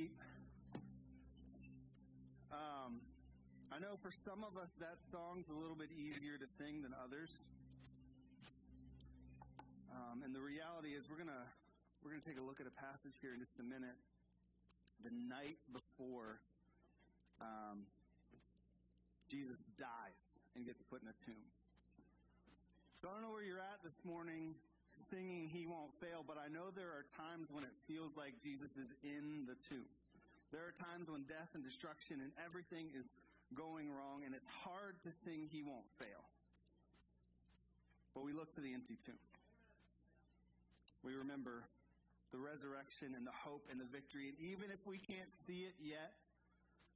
sheep. I know for some of us that song's a little bit easier to sing than others. And the reality is we're gonna take a look at a passage here in just a minute. The night before Jesus dies and gets put in a tomb. So I don't know where you're at this morning singing He Won't Fail, but I know there are times when it feels like Jesus is in the tomb. There are times when death and destruction and everything is going wrong, and it's hard to sing He Won't Fail. But we look to the empty tomb. We remember the resurrection and the hope and the victory, and even if we can't see it yet,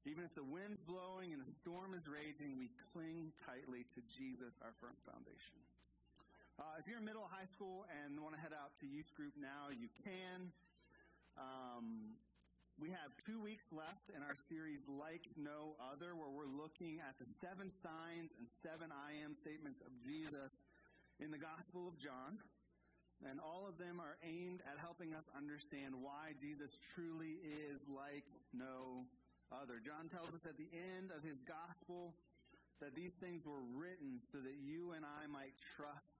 even if the wind's blowing and the storm is raging, we cling tightly to Jesus, our firm foundation. If you're in middle high school and want to head out to youth group now, you can. We have 2 weeks left in our series Like No Other, where we're looking at the 7 signs and 7 I am statements of Jesus in the Gospel of John. And all of them are aimed at helping us understand why Jesus truly is like no other. John tells us at the end of his gospel that these things were written so that you and I might trust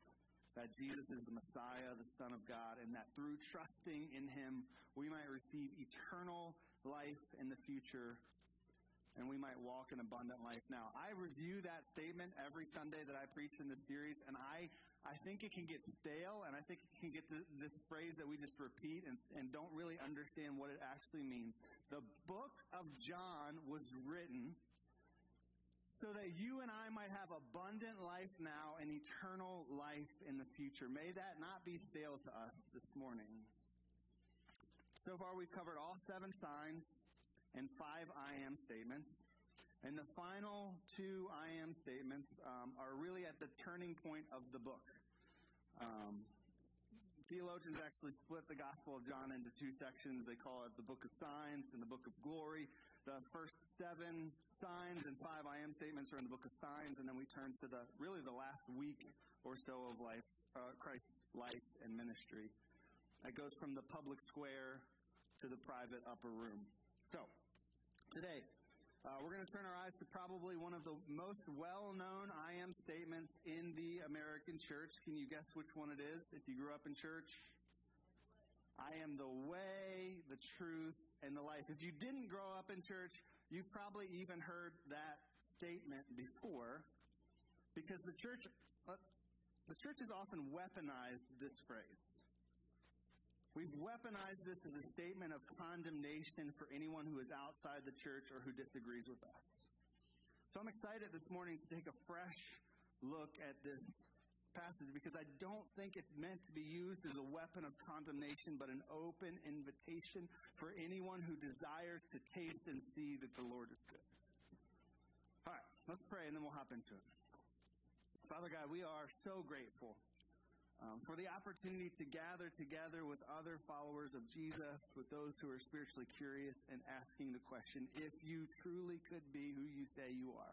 that Jesus is the Messiah, the Son of God, and that through trusting in him, we might receive eternal life in the future, and we might walk in abundant life now. I review that statement every Sunday that I preach in this series, and I think it can get stale, and I think it can get this phrase that we just repeat and don't really understand what it actually means. The book of John was written so that you and I might have abundant life now and eternal life in the future. May that not be stale to us this morning. So far, we've covered all 7 signs and 5 I am statements. And the final 2 I am statements are really at the turning point of the book. Theologians actually split the Gospel of John into 2 sections. They call it the Book of Signs and the Book of Glory. The first 7 signs and 5 I am statements are in the Book of Signs, and then we turn to the last week or so of life, Christ's life and ministry. It goes from the public square to the private upper room. So, today, we're going to turn our eyes to probably one of the most well-known I am statements in the American church. Can you guess which one it is if you grew up in church? I am the way, the truth, and the life. If you didn't grow up in church, you've probably even heard that statement before, because the church has often weaponized this phrase. We've weaponized this as a statement of condemnation for anyone who is outside the church or who disagrees with us. So I'm excited this morning to take a fresh look at this passage because I don't think it's meant to be used as a weapon of condemnation, but an open invitation for anyone who desires to taste and see that the Lord is good. All right, let's pray and then we'll hop into it. Father God, we are so grateful for the opportunity to gather together with other followers of Jesus, with those who are spiritually curious and asking the question, if you truly could be who you say you are.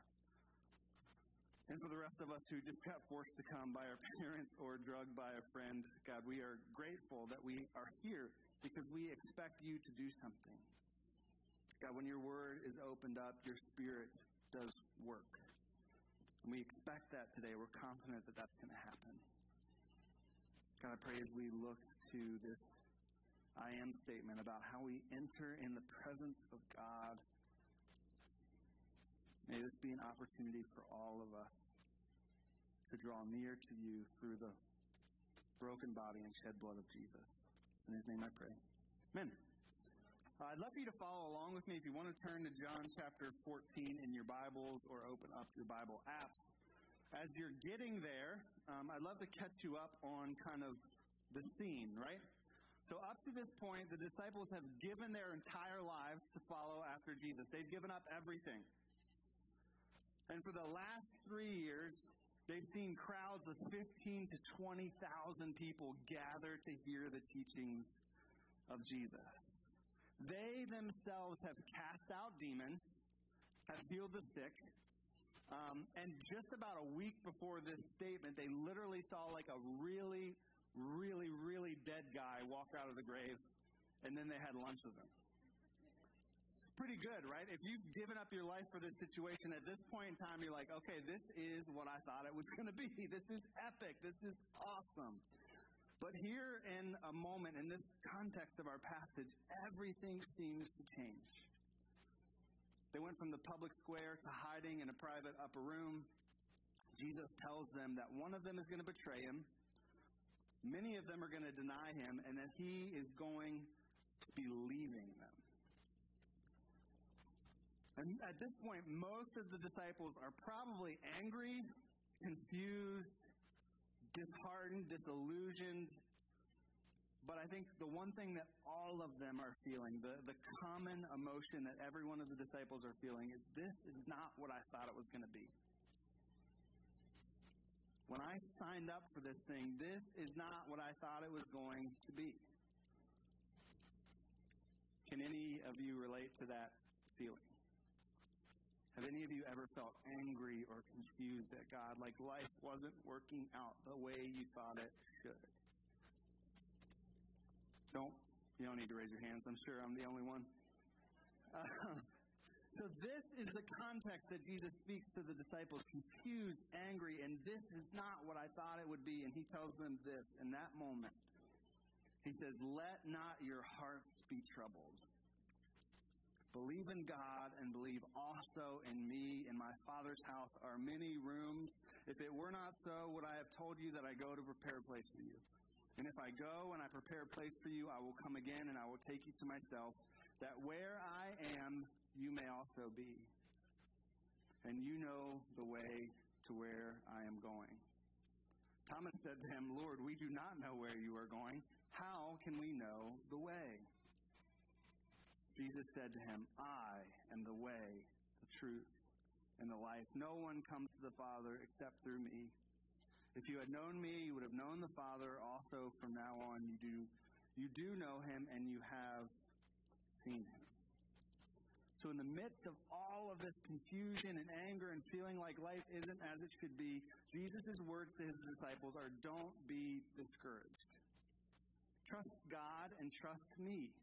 And for the rest of us who just got forced to come by our parents or drugged by a friend, God, we are grateful that we are here because we expect you to do something. God, when your word is opened up, your spirit does work. And we expect that today. We're confident that that's going to happen. God, I pray as we look to this I am statement about how we enter in the presence of God, may this be an opportunity for all of us to draw near to you through the broken body and shed blood of Jesus. In his name I pray. Amen. I'd love for you to follow along with me if you want to turn to John chapter 14 in your Bibles or open up your Bible apps. As you're getting there, I'd love to catch you up on kind of the scene, right? So up to this point, the disciples have given their entire lives to follow after Jesus. They've given up everything. And for the last 3 years, they've seen crowds of 15,000 to 20,000 people gather to hear the teachings of Jesus. They themselves have cast out demons, have healed the sick, and just about a week before this statement, they literally saw like a really, really, really dead guy walk out of the grave, and then they had lunch with him. good, right? If you've given up your life for this situation, at this point in time, you're like, okay, this is what I thought it was going to be. This is epic. This is awesome. But here in a moment, in this context of our passage, everything seems to change. They went from the public square to hiding in a private upper room. Jesus tells them that one of them is going to betray him, many of them are going to deny him, and that he is going to be leaving them. And at this point, most of the disciples are probably angry, confused, disheartened, disillusioned. But I think the one thing that all of them are feeling, the common emotion that every one of the disciples are feeling, is this is not what I thought it was going to be. When I signed up for this thing, this is not what I thought it was going to be. Can any of you relate to that feeling? Have any of you ever felt angry or confused at God, like life wasn't working out the way you thought it should? You don't need to raise your hands. I'm sure I'm the only one. So this is the context that Jesus speaks to the disciples, confused, angry, and this is not what I thought it would be. And he tells them this in that moment. He says, let not your hearts be troubled. Believe in God and believe also in me. In my Father's house are many rooms. If it were not so, would I have told you that I go to prepare a place for you? And if I go and I prepare a place for you, I will come again and I will take you to myself, that where I am, you may also be. And you know the way to where I am going. Thomas said to him, Lord, we do not know where you are going. How can we know the way? Jesus said to him, I am the way, the truth, and the life. No one comes to the Father except through me. If you had known me, you would have known the Father. Also, from now on, you do know him, and you have seen him. So in the midst of all of this confusion and anger and feeling like life isn't as it should be, Jesus' words to his disciples are, don't be discouraged. Trust God and trust me.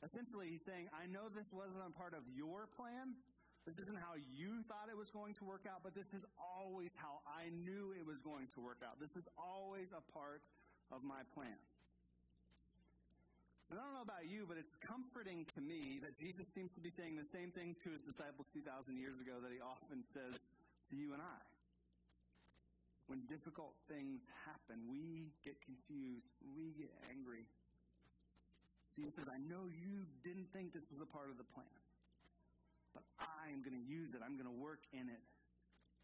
Essentially, he's saying, I know this wasn't a part of your plan. This isn't how you thought it was going to work out, but this is always how I knew it was going to work out. This is always a part of my plan. And I don't know about you, but it's comforting to me that Jesus seems to be saying the same thing to his disciples 2,000 years ago that he often says to you and I. When difficult things happen, we get confused, we get angry. Jesus says, I know you didn't think this was a part of the plan, but I am going to use it. I'm going to work in it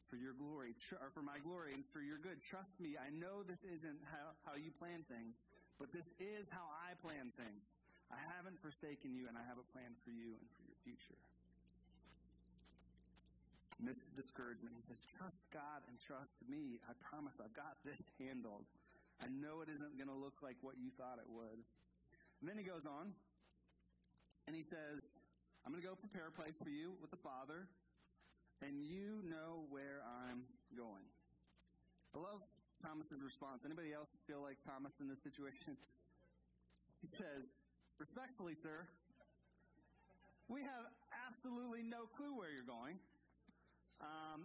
for your glory, or for my glory and for your good. Trust me, I know this isn't how you plan things, but this is how I plan things. I haven't forsaken you, and I have a plan for you and for your future. Amidst discouragement, he says, trust God and trust me. I promise I've got this handled. I know it isn't going to look like what you thought it would. And then he goes on, and he says, I'm going to go prepare a place for you with the Father, and you know where I'm going. I love Thomas's response. Anybody else feel like Thomas in this situation? He says, respectfully, sir, we have absolutely no clue where you're going,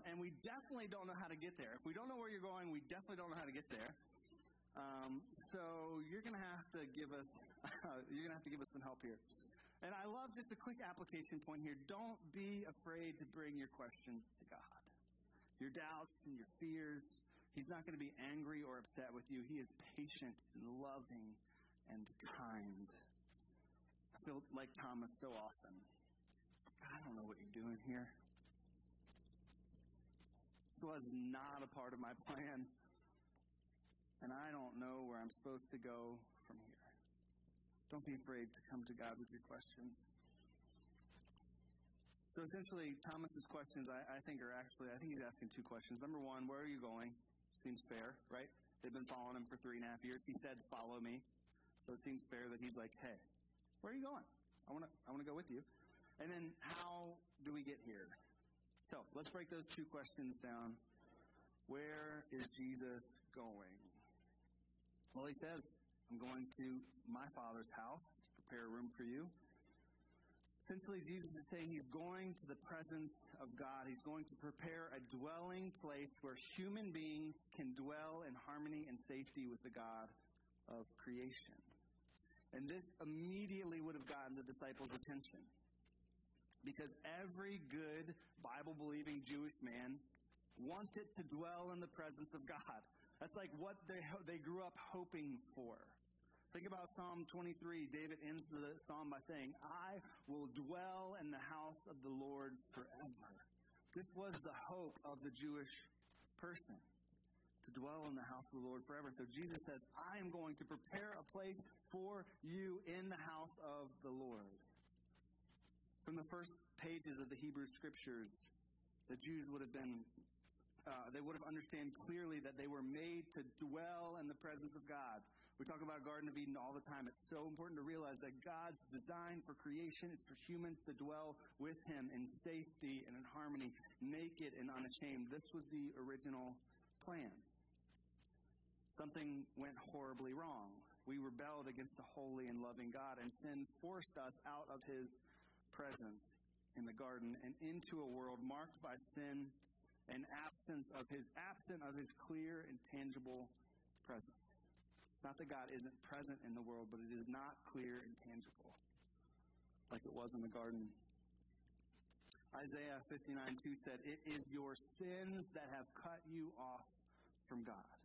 and we definitely don't know how to get there. If we don't know where you're going, we definitely don't know how to get there. So you're going to have to give us some help here. And I love just a quick application point here. Don't be afraid to bring your questions to God, your doubts and your fears. He's not going to be angry or upset with you. He is patient and loving and kind. I feel like Thomas so often. I don't know what you're doing here. This was not a part of my plan. And I don't know where I'm supposed to go from here. Don't be afraid to come to God with your questions. So essentially, Thomas's questions, I think he's asking two questions. Number one, where are you going? Seems fair, right? They've been following him for 3.5 years. He said, follow me. So it seems fair that he's like, hey, where are you going? I want to go with you. And then how do we get here? So let's break those two questions down. Where is Jesus going? Well, he says, I'm going to my Father's house, prepare a room for you. Essentially, Jesus is saying he's going to the presence of God. He's going to prepare a dwelling place where human beings can dwell in harmony and safety with the God of creation. And this immediately would have gotten the disciples' attention, because every good Bible-believing Jewish man wanted to dwell in the presence of God. That's like what they grew up hoping for. Think about Psalm 23. David ends the psalm by saying, "I will dwell in the house of the Lord forever." This was the hope of the Jewish person, to dwell in the house of the Lord forever. So Jesus says, "I am going to prepare a place for you in the house of the Lord." From the first pages of the Hebrew Scriptures, the Jews would have been, they would have understood clearly that they were made to dwell in the presence of God. We talk about Garden of Eden all the time. It's so important to realize that God's design for creation is for humans to dwell with him in safety and in harmony, naked and unashamed. This was the original plan. Something went horribly wrong. We rebelled against the holy and loving God, and sin forced us out of his presence in the garden and into a world marked by sin and absent of his clear and tangible presence. Not that God isn't present in the world, but it is not clear and tangible like it was in the garden. Isaiah 59:2 said, "It is your sins that have cut you off from God."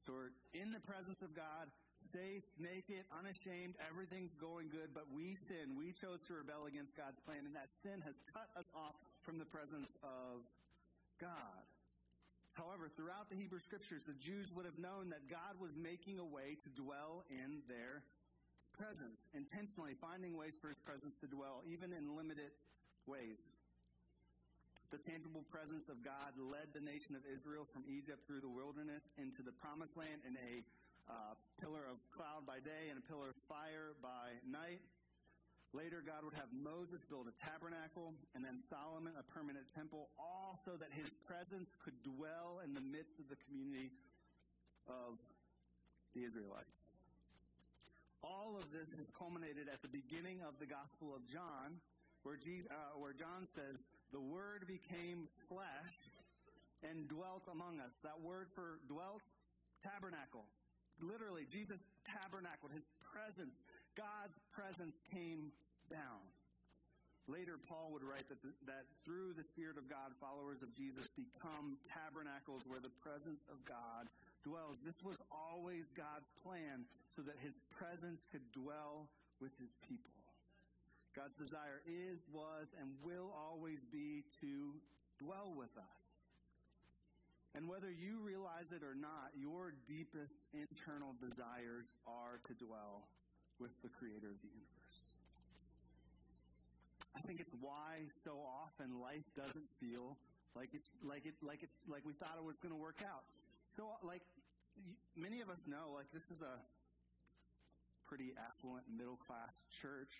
So we're in the presence of God, safe, naked, unashamed, everything's going good, but we sin. We chose to rebel against God's plan, and that sin has cut us off from the presence of God. However, throughout the Hebrew Scriptures, the Jews would have known that God was making a way to dwell in their presence, intentionally finding ways for his presence to dwell, even in limited ways. The tangible presence of God led the nation of Israel from Egypt through the wilderness into the Promised Land in a pillar of cloud by day and a pillar of fire by night. Later, God would have Moses build a tabernacle, and then Solomon a permanent temple, all so that his presence could dwell in the midst of the community of the Israelites. All of this is culminated at the beginning of the Gospel of John, where John says, "The Word became flesh and dwelt among us." That word for dwelt, tabernacle. Literally, Jesus tabernacled. His presence, God's presence, came down. Later, Paul would write that through the Spirit of God, followers of Jesus become tabernacles where the presence of God dwells. This was always God's plan, so that his presence could dwell with his people. God's desire is, was, and will always be to dwell with us. And whether you realize it or not, your deepest internal desires are to dwell with the Creator of the universe. I think it's why so often life doesn't feel like we thought it was going to work out. So many of us know, this is a pretty affluent middle class church.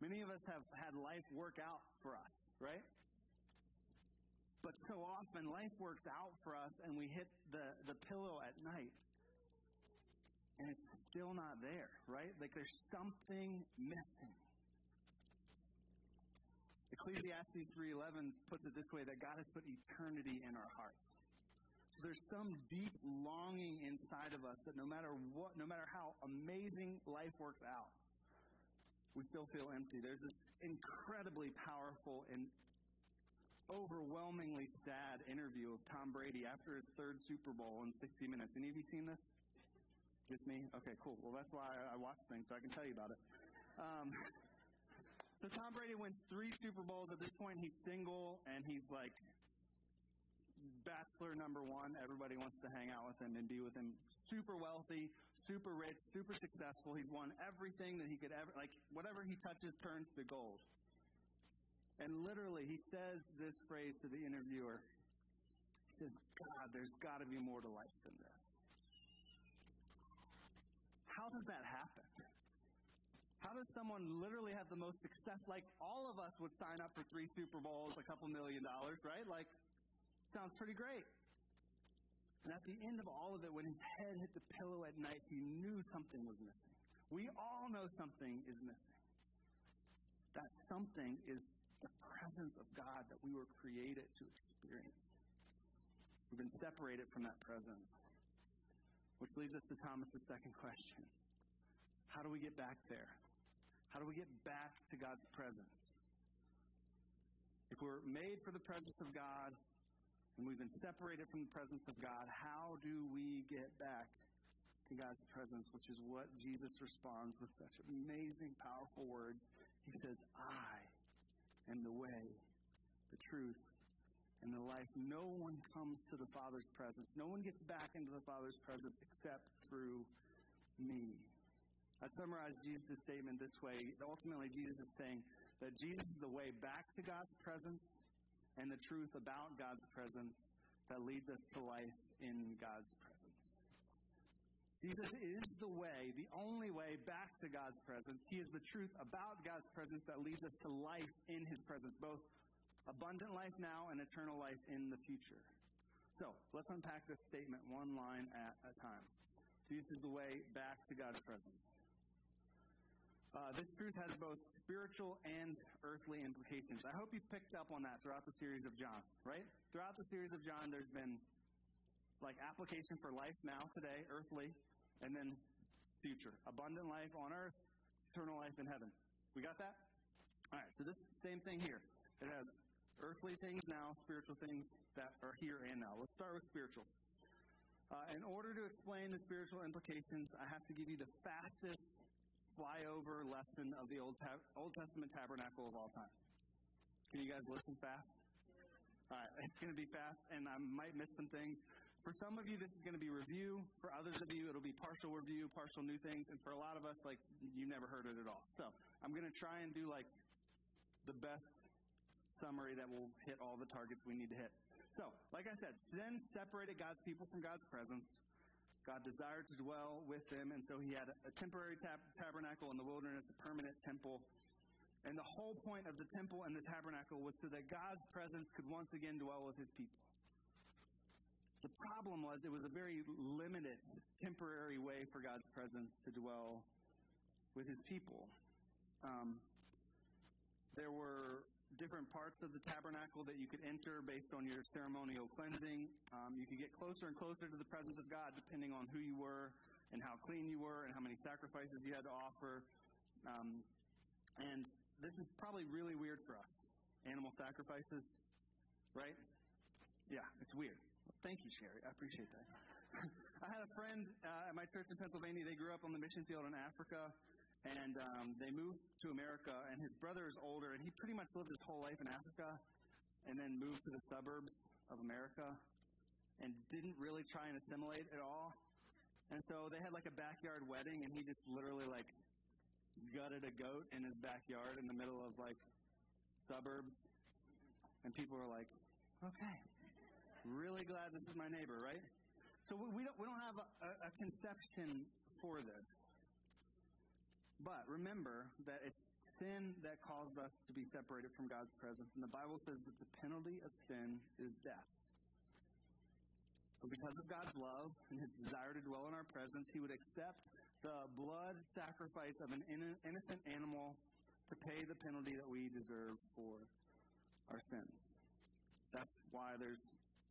Many of us have had life work out for us, right? But so often life works out for us, and we hit the pillow at night, and it's still not there, right? There's something missing. Ecclesiastes 3:11 puts it this way, that God has put eternity in our hearts. So there's some deep longing inside of us that no matter how amazing life works out, we still feel empty. There's this incredibly powerful and overwhelmingly sad interview of Tom Brady after his third Super Bowl in 60 Minutes. Any of you seen this? Just me? Okay, cool. Well, that's why I watch things, so I can tell you about it. So Tom Brady wins 3 Super Bowls. At this point, he's single, and he's bachelor number 1. Everybody wants to hang out with him and be with him. Super wealthy, super rich, super successful. He's won everything that he could ever, whatever he touches turns to gold. And literally, he says this phrase to the interviewer. He says, "God, there's got to be more to life than this." How does that happen? How does someone literally have the most success? All of us would sign up for 3 Super Bowls, a couple $1,000,000, right? Sounds pretty great. And at the end of all of it, when his head hit the pillow at night, he knew something was missing. We all know something is missing. That something is the presence of God that we were created to experience. We've been separated from that presence, which leads us to Thomas's second question. How do we get back there? How do we get back to God's presence? If we're made for the presence of God and we've been separated from the presence of God, how do we get back to God's presence, which is what Jesus responds with such amazing, powerful words. He says, I am the way, the truth, and the life. No one comes to the Father's presence. No one gets back into the Father's presence except through me. I summarize Jesus' statement this way. Ultimately, Jesus is saying that Jesus is the way back to God's presence and the truth about God's presence that leads us to life in God's presence. Jesus is the way, the only way back to God's presence. He is the truth about God's presence that leads us to life in His presence, both abundant life now and eternal life in the future. So, let's unpack this statement one line at a time. Jesus is the way back to God's presence. This truth has both spiritual and earthly implications. I hope you've picked up on that throughout the series of John, right? Throughout the series of John, there's been like application for life now, today, earthly, and then future. Abundant life on earth, eternal life in heaven. We got that? All right, so this same thing here. It has earthly things now, spiritual things that are here and now. Let's start with spiritual. In order to explain the spiritual implications, I have to give you the fastest flyover lesson of the Old Testament tabernacle of all time. Can you guys listen fast? All right, it's going to be fast, and I might miss some things. For some of you, this is going to be review. For others of you, it'll be partial review, partial new things. And for a lot of us, like, you never heard it at all. So I'm going to try and do, like, the best summary that will hit all the targets we need to hit. So, like I said, sin separated God's people from God's presence. God desired to dwell with them, and so He had a temporary tabernacle in the wilderness, a permanent temple. And the whole point of the temple and the tabernacle was so that God's presence could once again dwell with His people. The problem was it was a very limited, temporary way for God's presence to dwell with His people. There were different parts of the tabernacle that you could enter based on your ceremonial cleansing. You could get closer and closer to the presence of God depending on who you were and how clean you were and how many sacrifices you had to offer. And this is probably really weird for us. Animal sacrifices, right? Yeah, it's weird. Well, thank you, Sherry. I appreciate that. I had a friend at my church in Pennsylvania. They grew up on the mission field in Africa. And they moved to America, and his brother is older, and he pretty much lived his whole life in Africa and then moved to the suburbs of America and didn't really try and assimilate at all. And so they had like a backyard wedding, and he just literally like gutted a goat in his backyard in the middle of like suburbs. And people were like, okay, really glad this is my neighbor, right? So we don't have a conception for this. But remember that it's sin that caused us to be separated from God's presence. And the Bible says that the penalty of sin is death. But because of God's love and His desire to dwell in our presence, He would accept the blood sacrifice of an innocent animal to pay the penalty that we deserve for our sins. That's why there's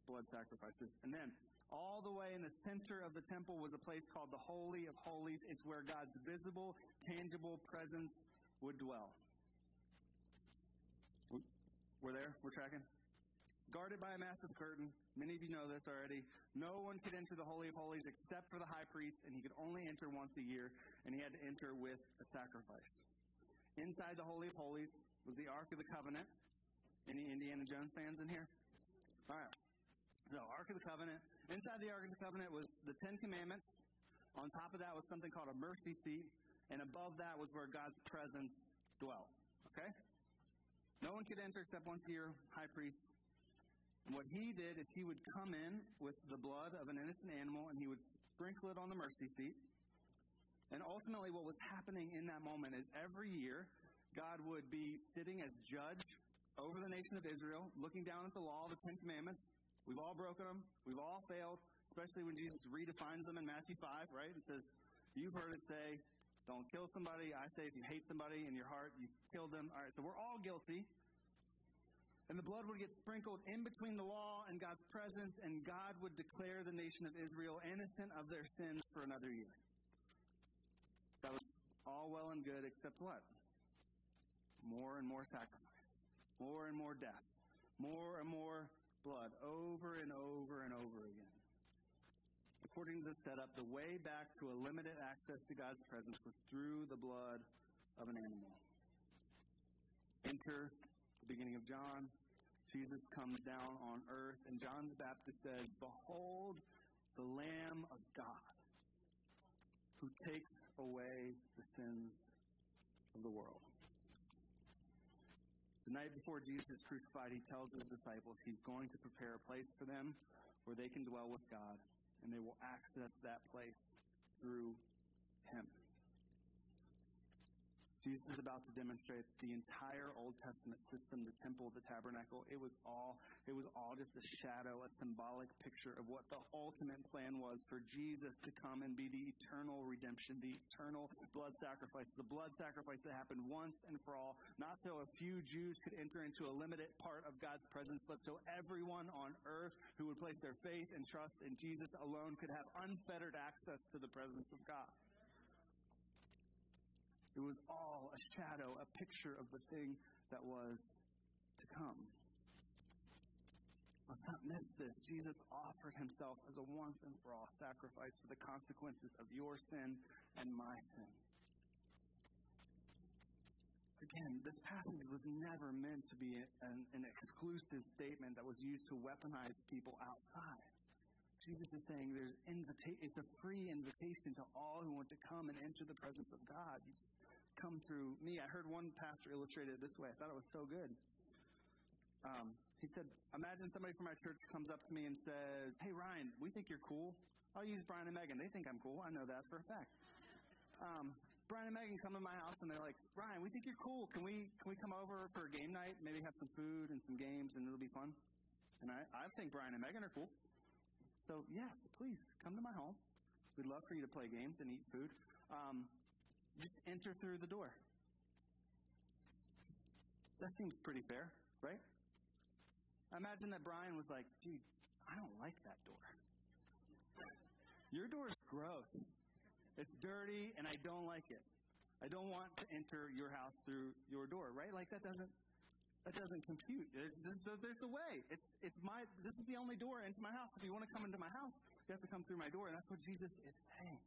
blood sacrifices. And then all the way in the center of the temple was a place called the Holy of Holies. It's where God's visible, tangible presence would dwell. We're there? We're tracking? Guarded by a massive curtain. Many of you know this already. No one could enter the Holy of Holies except for the high priest, and he could only enter once a year, and he had to enter with a sacrifice. Inside the Holy of Holies was the Ark of the Covenant. Any Indiana Jones fans in here? All right. So, Ark of the Covenant. Inside the Ark of the Covenant was the Ten Commandments. On top of that was something called a mercy seat. And above that was where God's presence dwelt. Okay? No one could enter except once a year, high priest. And what he did is he would come in with the blood of an innocent animal and he would sprinkle it on the mercy seat. And ultimately what was happening in that moment is every year God would be sitting as judge over the nation of Israel, looking down at the law, the Ten Commandments. We've all broken them. We've all failed, especially when Jesus redefines them in Matthew 5, right? It says, you've heard it say, Don't kill somebody. I say if you hate somebody in your heart, you've killed them. All right, so we're all guilty. And the blood would get sprinkled in between the law and God's presence, and God would declare the nation of Israel innocent of their sins for another year. That was all well and good, except what? More and more sacrifice. More and more death. More and more blood. Over and over and over again. According to the setup, the way back to a limited access to God's presence was through the blood of an animal. Enter the beginning of John. Jesus comes down on earth, and John the Baptist says, "Behold the Lamb of God, who takes away the sins of the world." The night before Jesus is crucified, he tells his disciples he's going to prepare a place for them where they can dwell with God. And they will access that place through him. Jesus is about to demonstrate the entire Old Testament system, the temple, the tabernacle. It was all just a shadow, a symbolic picture of what the ultimate plan was for Jesus to come and be the eternal redemption, the eternal blood sacrifice that happened once and for all, not so a few Jews could enter into a limited part of God's presence, but so everyone on earth who would place their faith and trust in Jesus alone could have unfettered access to the presence of God. It was all a shadow, a picture of the thing that was to come. Let's not miss this. Jesus offered himself as a once-and-for-all sacrifice for the consequences of your sin and my sin. Again, this passage was never meant to be an exclusive statement that was used to weaponize people outside. Jesus is saying there's it's a free invitation to all who want to come and enter the presence of God. You just come through me. I heard one pastor illustrate it this way. I thought it was so good. He said, imagine somebody from my church comes up to me and says, "Hey, Ryan, we think you're cool." I'll use Brian and Megan. They think I'm cool. I know that for a fact. Brian and Megan come to my house and they're like, "Ryan, we think you're cool. Can we come over for a game night? Maybe have some food and some games and it'll be fun." And I think Brian and Megan are cool. So, yes, please, come to my home. We'd love for you to play games and eat food. Just enter through the door. That seems pretty fair, right? Imagine that Brian was like, "Dude, I don't like that door. Your door's gross. It's dirty, and I don't like it. I don't want to enter your house through your door," right? Like, that doesn't compute. There's a way. This is the only door into my house. If you want to come into my house, you have to come through my door. And that's what Jesus is saying.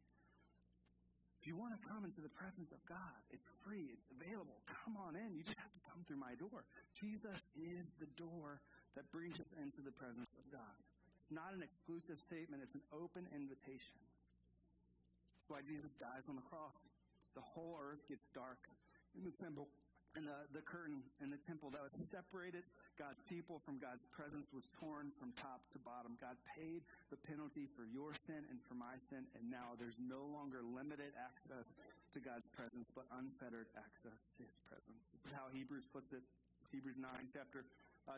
If you want to come into the presence of God, it's free. It's available. Come on in. You just have to come through my door. Jesus is the door that brings us into the presence of God. It's not an exclusive statement. It's an open invitation. That's why Jesus dies on the cross. The whole earth gets dark. In the temple. And the curtain in the temple that was separated God's people from God's presence was torn from top to bottom. God paid the penalty for your sin and for my sin, and now there's no longer limited access to God's presence, but unfettered access to his presence. This is how Hebrews puts it. Hebrews 9,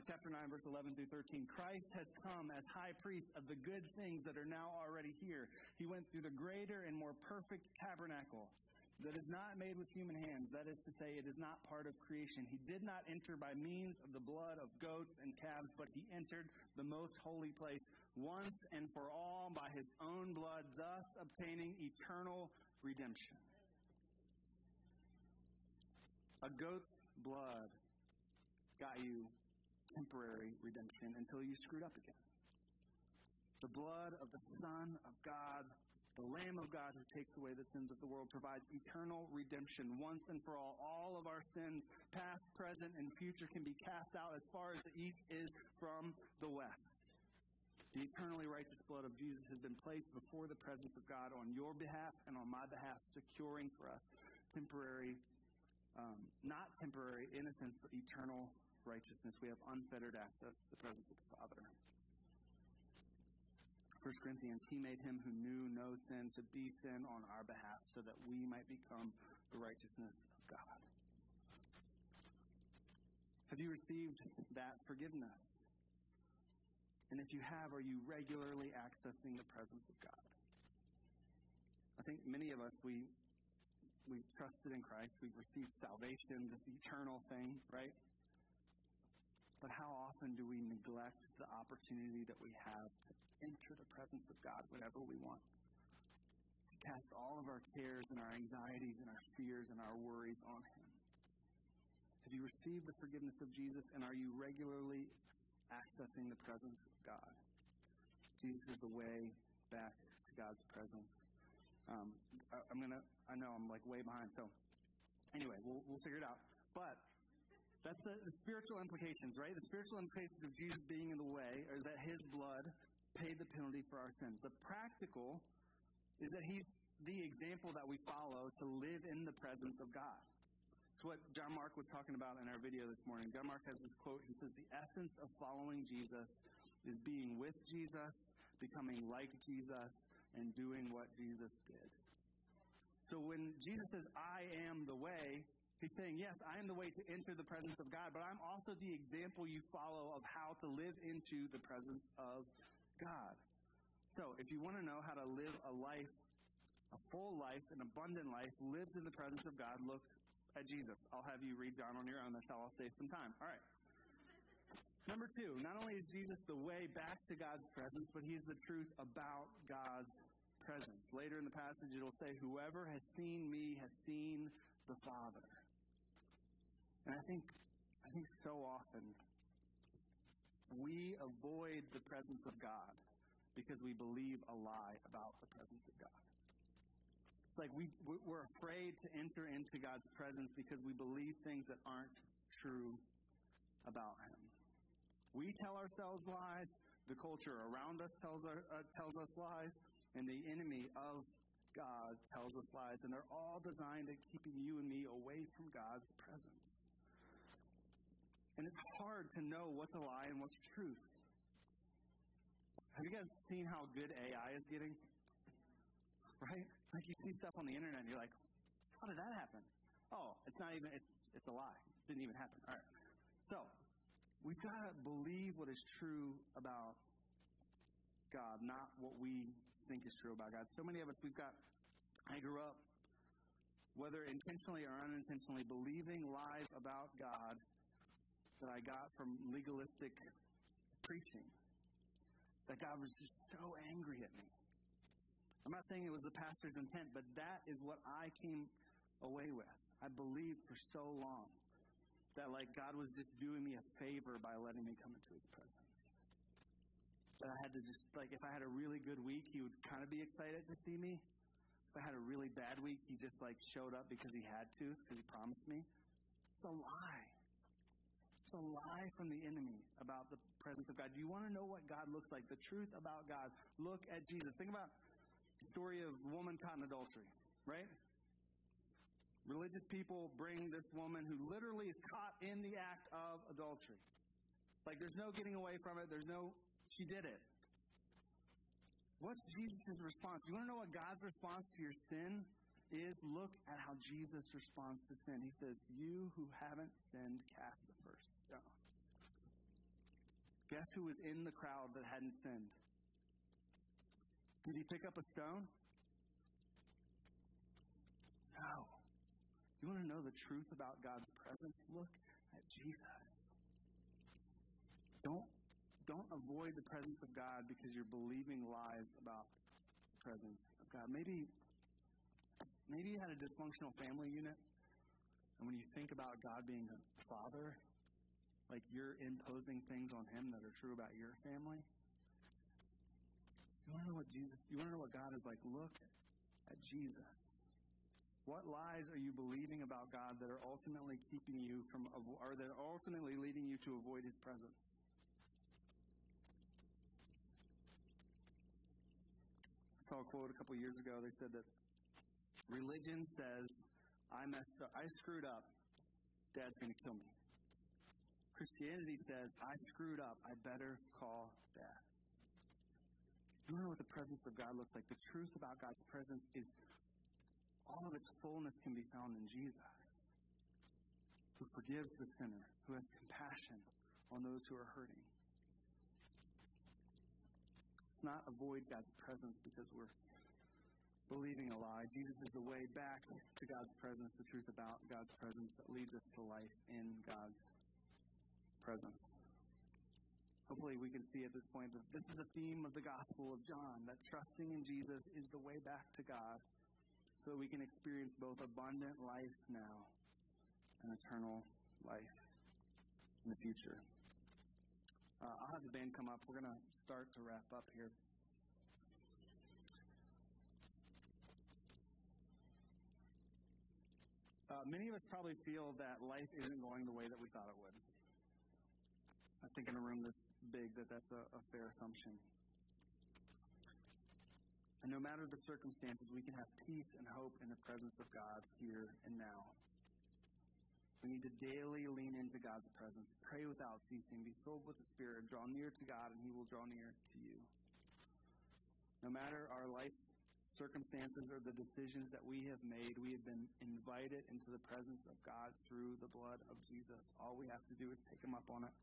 chapter 9, verse 11 through 13. Christ has come as high priest of the good things that are now already here. He went through the greater and more perfect tabernacle that is not made with human hands. That is to say, it is not part of creation. He did not enter by means of the blood of goats and calves, but he entered the most holy place once and for all by his own blood, thus obtaining eternal redemption. A goat's blood got you temporary redemption until you screwed up again. The blood of the Son of God, the Lamb of God who takes away the sins of the world, provides eternal redemption once and for all. All of our sins, past, present, and future, can be cast out as far as the east is from the west. The eternally righteous blood of Jesus has been placed before the presence of God on your behalf and on my behalf, securing for us not temporary innocence, but eternal righteousness. We have unfettered access to the presence of the Father. 1 Corinthians, he made him who knew no sin to be sin on our behalf so that we might become the righteousness of God. Have you received that forgiveness? And if you have, are you regularly accessing the presence of God? I think many of us, we We've trusted in Christ. We've received salvation, this eternal thing, right? But how often do we neglect the opportunity that we have to enter the presence of God whenever we want? To cast all of our cares and our anxieties and our fears and our worries on Him. Have you received the forgiveness of Jesus, and are you regularly accessing the presence of God? Jesus is the way back to God's presence. I know I'm like way behind, so anyway, we'll figure it out. But that's the spiritual implications, right? The spiritual implications of Jesus being in the way is that His blood paid the penalty for our sins. The practical is that He's the example that we follow to live in the presence of God. It's what John Mark was talking about in our video this morning. John Mark has this quote. He says, the essence of following Jesus is being with Jesus, becoming like Jesus, and doing what Jesus did. So when Jesus says, I am the way, He's saying, yes, I am the way to enter the presence of God, but I'm also the example you follow of how to live into the presence of God. So if you want to know how to live a life, a full life, an abundant life, lived in the presence of God, look at Jesus. I'll have you read John on your own. That's how I'll save some time. All right. Number two, not only is Jesus the way back to God's presence, but He is the truth about God's presence. Later in the passage, it'll say, whoever has seen me has seen the Father. And I think so often we avoid the presence of God because we believe a lie about the presence of God. It's like we're afraid to enter into God's presence because we believe things that aren't true about Him. We tell ourselves lies, the culture around us tells us lies, and the enemy of God tells us lies, and they're all designed at keeping you and me away from God's presence. And it's hard to know what's a lie and what's truth. Have you guys seen how good AI is getting? Right? Like you see stuff on the internet and you're like, how did that happen? Oh, it's a lie. It didn't even happen. All right. So we've got to believe what is true about God, not what we think is true about God. So many of us, I grew up, whether intentionally or unintentionally, believing lies about God that I got from legalistic preaching, that God was just so angry at me. I'm not saying it was the pastor's intent, but that is what I came away with. I believed for so long that like God was just doing me a favor by letting me come into His presence. That I had to just, like, if I had a really good week, He would kind of be excited to see me. If I had a really bad week, He just like showed up because He had to, because He promised me. It's a lie. It's a lie from the enemy about the presence of God. Do you want to know what God looks like? The truth about God. Look at Jesus. Think about the story of a woman caught in adultery, right? Religious people bring this woman who literally is caught in the act of adultery. Like there's no getting away from it. She did it. What's Jesus' response? You want to know what God's response to your sin is? Look at how Jesus responds to sin. He says, you who haven't sinned, cast the first stone. Guess who was in the crowd that hadn't sinned? Did he pick up a stone? No. You want to know the truth about God's presence? Look at Jesus. Don't avoid the presence of God because you're believing lies about the presence of God. Maybe you had a dysfunctional family unit, and when you think about God being a father, like you're imposing things on Him that are true about your family. You want to know what God is like? Look at Jesus. What lies are you believing about God that are ultimately keeping you from, or that are ultimately leading you to avoid His presence? I saw a quote a couple years ago. They said that religion says, I messed up. I screwed up. Dad's going to kill me. Christianity says, I screwed up. I better call Dad. You know what the presence of God looks like? The truth about God's presence is all of its fullness can be found in Jesus, who forgives the sinner, who has compassion on those who are hurting. Let's not avoid God's presence because we're believing a lie. Jesus is the way back to God's presence, the truth about God's presence that leads us to life in God's presence. Hopefully we can see at this point that this is the theme of the Gospel of John, that trusting in Jesus is the way back to God so that we can experience both abundant life now and eternal life in the future. I'll have the band come up. We're going to start to wrap up here. Many of us probably feel that life isn't going the way that we thought it would. I think in a room this big that's a fair assumption. And no matter the circumstances, we can have peace and hope in the presence of God here and now. We need to daily lean into God's presence, pray without ceasing, be filled with the Spirit, draw near to God, and He will draw near to you. No matter our life's circumstances or the decisions that we have made, we have been invited into the presence of God through the blood of Jesus. All we have to do is take Him up on it.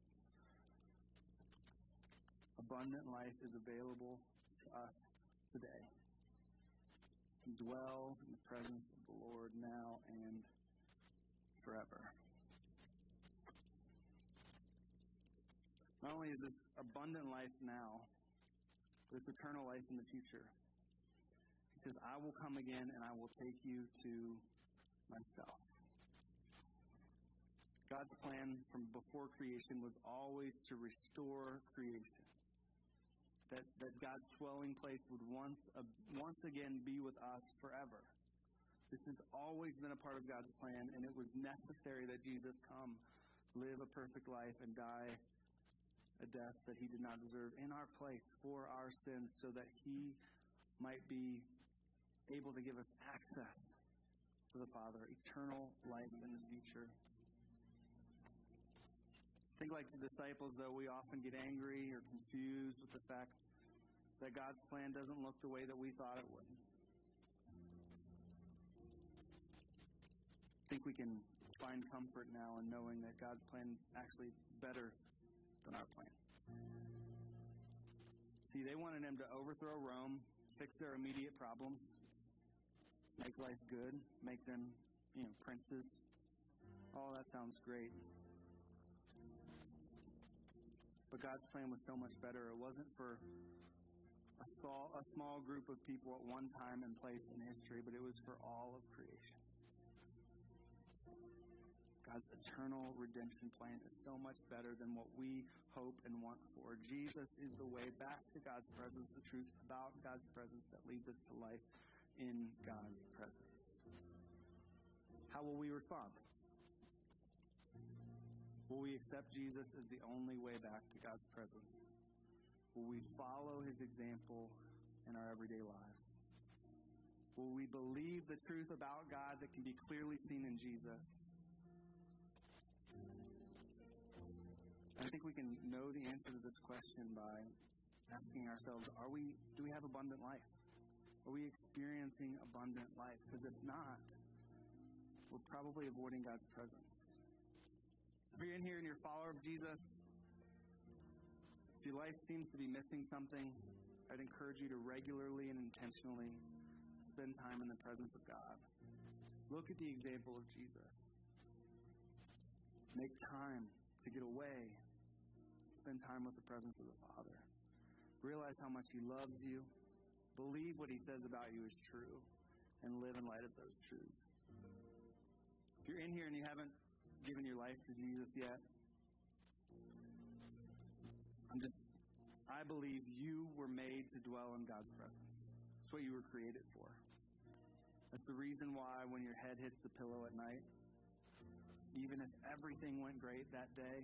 Abundant life is available to us today. And dwell in the presence of the Lord now and forever. Not only is this abundant life now, but it's eternal life in the future. He says, I will come again and I will take you to myself. God's plan from before creation was always to restore creation. That God's dwelling place would once again be with us forever. This has always been a part of God's plan, and it was necessary that Jesus come, live a perfect life, and die a death that He did not deserve in our place for our sins, so that He might be able to give us access to the Father, eternal life in the future. I think like the disciples, though, we often get angry or confused with the fact that God's plan doesn't look the way that we thought it would. I think we can find comfort now in knowing that God's plan is actually better than our plan. See, they wanted Him to overthrow Rome, fix their immediate problems, make life good, make them, princes. Oh, that sounds great. But God's plan was so much better. It wasn't for a small group of people at one time and place in history, but it was for all of creation. God's eternal redemption plan is so much better than what we hope and want for. Jesus is the way back to God's presence, the truth about God's presence that leads us to life in God's presence. How will we respond? Will we accept Jesus as the only way back to God's presence? Will we follow His example in our everyday lives? Will we believe the truth about God that can be clearly seen in Jesus? I think we can know the answer to this question by asking ourselves, do we have abundant life? Are we experiencing abundant life? Because if not, we're probably avoiding God's presence. If you're in here and you're a follower of Jesus, if your life seems to be missing something, I'd encourage you to regularly and intentionally spend time in the presence of God. Look at the example of Jesus. Make time to get away. Spend time with the presence of the Father. Realize how much He loves you. Believe what He says about you is true. And live in light of those truths. If you're in here and you haven't given your life to Jesus yet, I believe you were made to dwell in God's presence. That's what you were created for. That's the reason why when your head hits the pillow at night, even if everything went great that day,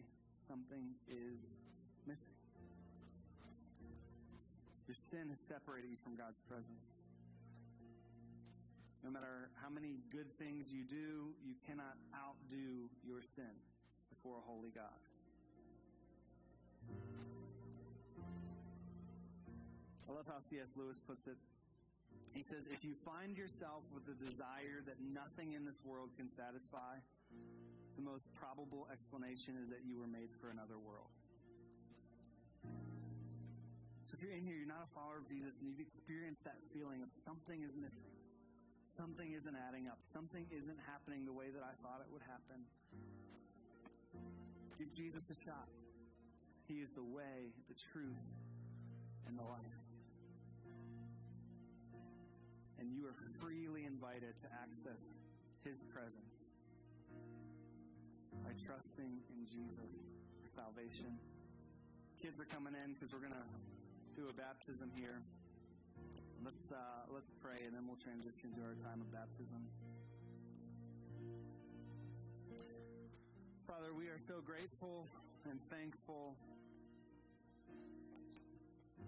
something is missing. Your sin is separating you from God's presence. No matter how many good things you do, you cannot outdo your sin before a holy God. I love how C.S. Lewis puts it. He says, if you find yourself with a desire that nothing in this world can satisfy, the most probable explanation is that you were made for another world. So you're in here, you're not a follower of Jesus, and you've experienced that feeling of something is missing, something isn't adding up, something isn't happening the way that I thought it would happen, give Jesus a shot. He is the way, the truth, and the life. And you are freely invited to access His presence by trusting in Jesus for salvation. Kids are coming in because we're going to do a baptism here. Let's pray, and then we'll transition to our time of baptism. Father, we are so grateful and thankful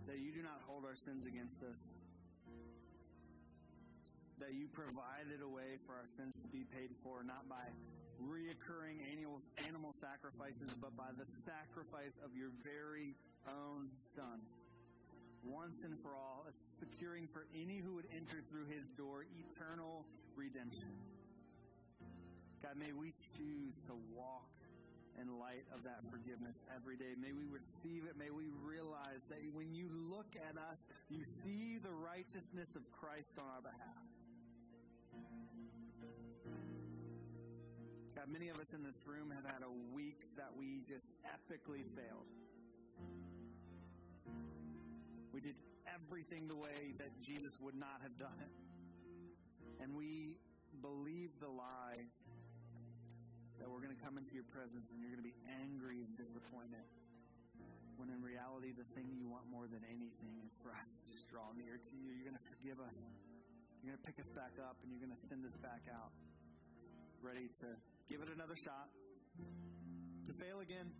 that you do not hold our sins against us, that you provided a way for our sins to be paid for, not by reoccurring animal sacrifices, but by the sacrifice of your very own Son, once and for all, securing for any who would enter through his door eternal redemption. God, may we choose to walk in light of that forgiveness every day. May we receive it. May we realize that when you look at us, you see the righteousness of Christ on our behalf. God, many of us in this room have had a week that we just epically failed. We did everything the way that Jesus would not have done it. And we believed the lie that we're going to come into your presence and you're going to be angry and disappointed, when in reality the thing you want more than anything is for us to just draw near to you. You're going to forgive us. You're going to pick us back up, and you're going to send us back out, ready to give it another shot, to fail again,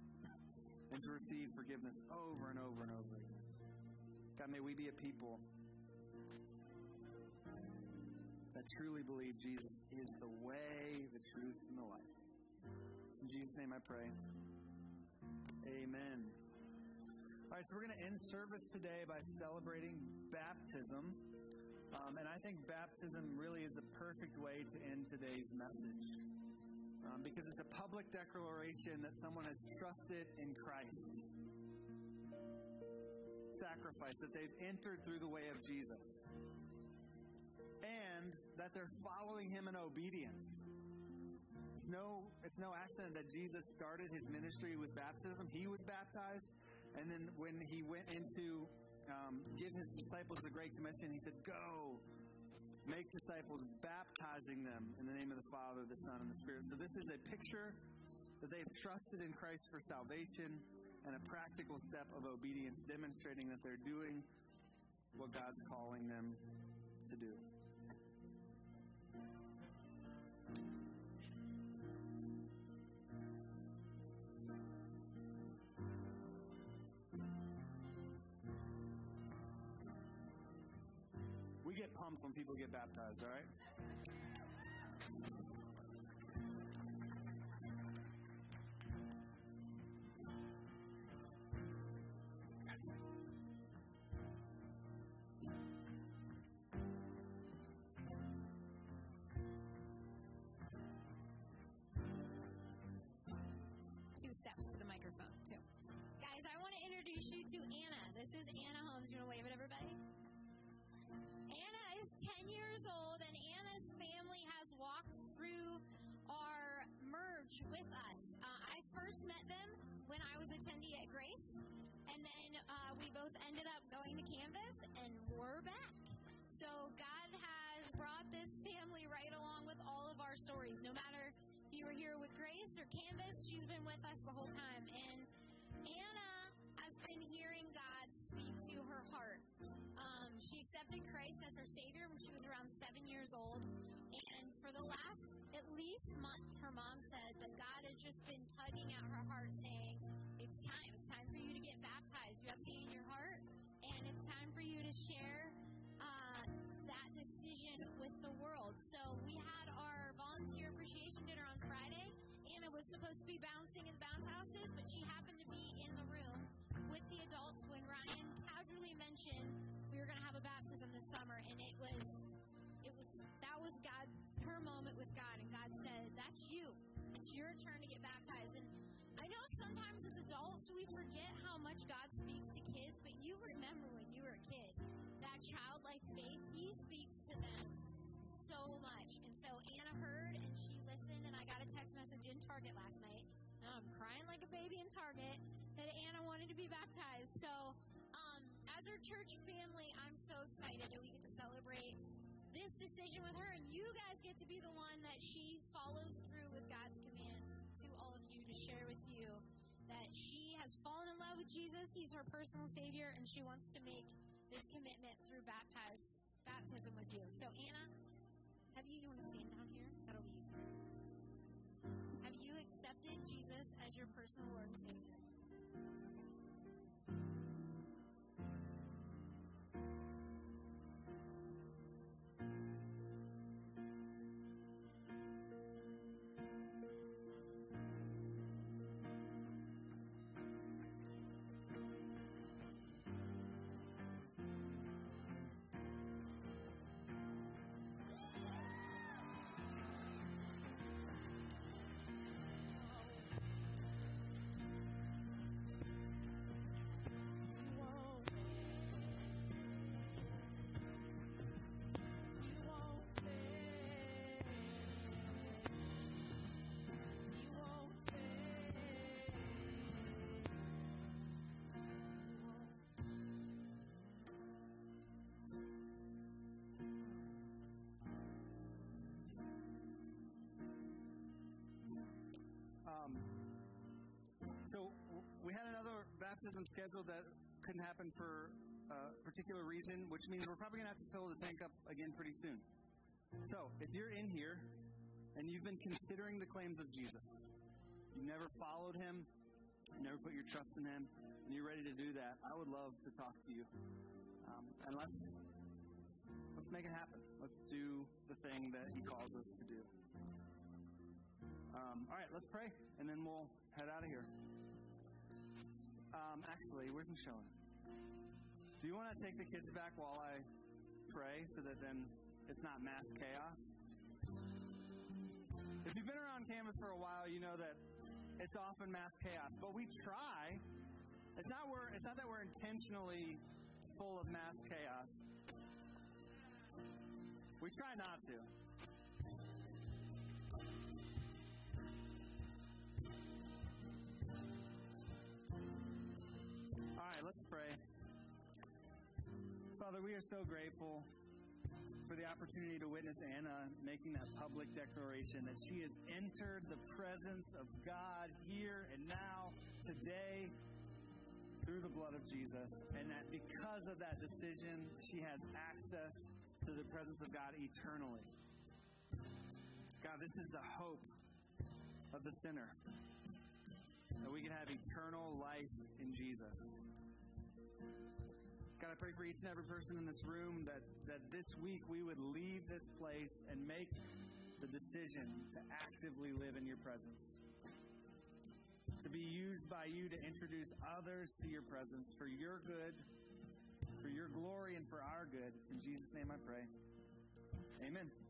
and to receive forgiveness over and over and over again. God, may we be a people that truly believe Jesus is the way, the truth, and the life. In Jesus' name I pray. Amen. All right, so we're going to end service today by celebrating baptism. And I think baptism really is the perfect way to end today's message. Because it's a public declaration that someone has trusted in Christ. Sacrifice, that they've entered through the way of Jesus. And that they're following him in obedience. It's no accident that Jesus started his ministry with baptism. He was baptized, and then when he went into give his disciples the Great Commission, he said, "Go, make disciples, baptizing them in the name of the Father, the Son, and the Spirit." So this is a picture that they've trusted in Christ for salvation, and a practical step of obedience, demonstrating that they're doing what God's calling them to do. We get pumped when people get baptized, all right? Two steps to the microphone, too. Guys, I want to introduce you to Anna. This is Anna Holmes. You want to wave at everybody? Anna is 10 years old, and Anna's family has walked through our merge with us. I first met them when I was attendee at Grace, and then we both ended up going to Canvas, and we're back. So God has brought this family right along with all of our stories. No matter if you were here with Grace or Canvas, she's been with us the whole time. And Anna has been hearing God speak to her heart. She accepted Christ as her Savior when she was around 7 years old. And for the last at least month, her mom said that God has just been tugging at her heart, saying, it's time for you to get baptized. You have faith in your heart, and it's time for you to share that decision with the world. So we had our volunteer appreciation dinner on Friday. Anna was supposed to be bouncing in the bounce houses, but she happened to be in the room with the adults when Ryan casually mentioned we were going to have a baptism this summer, and that was God, her moment with God, and God said, "That's you. It's your turn to get baptized." And I know sometimes as adults we forget how much God speaks to kids, but you remember when childlike faith, he speaks to them so much. And so Anna heard and she listened, and I got a text message in Target last night. I'm crying like a baby in Target that Anna wanted to be baptized. So as our church family, I'm so excited that we get to celebrate this decision with her, and you guys get to be the one that she follows through with God's commands to all of you, to share with you that she has fallen in love with Jesus. He's her personal Savior, and she wants to make this commitment through baptism with you. So Anna, you want to stand down here? That'll be easier. Have you accepted Jesus as your personal Lord and Savior? So we had another baptism scheduled that couldn't happen for a particular reason, which means we're probably going to have to fill the tank up again pretty soon. So if you're in here and you've been considering the claims of Jesus, you never followed him, you never put your trust in him, and you're ready to do that, I would love to talk to you. And let's make it happen. Let's do the thing that he calls us to do. All right, let's pray, and then we'll head out of here. Actually, where's Michelle? Do you want to take the kids back while I pray so that then it's not mass chaos? If you've been around campus for a while, you know that it's often mass chaos, but we try. It's not that we're intentionally full of mass chaos. We try not to. Let's pray. Father, we are so grateful for the opportunity to witness Anna making that public declaration that she has entered the presence of God here and now, today, through the blood of Jesus, and that because of that decision, she has access to the presence of God eternally. God, this is the hope of the sinner, that we can have eternal life in Jesus. God, I pray for each and every person in this room that this week we would leave this place and make the decision to actively live in your presence, to be used by you to introduce others to your presence for your good, for your glory, and for our good. In Jesus' name I pray. Amen.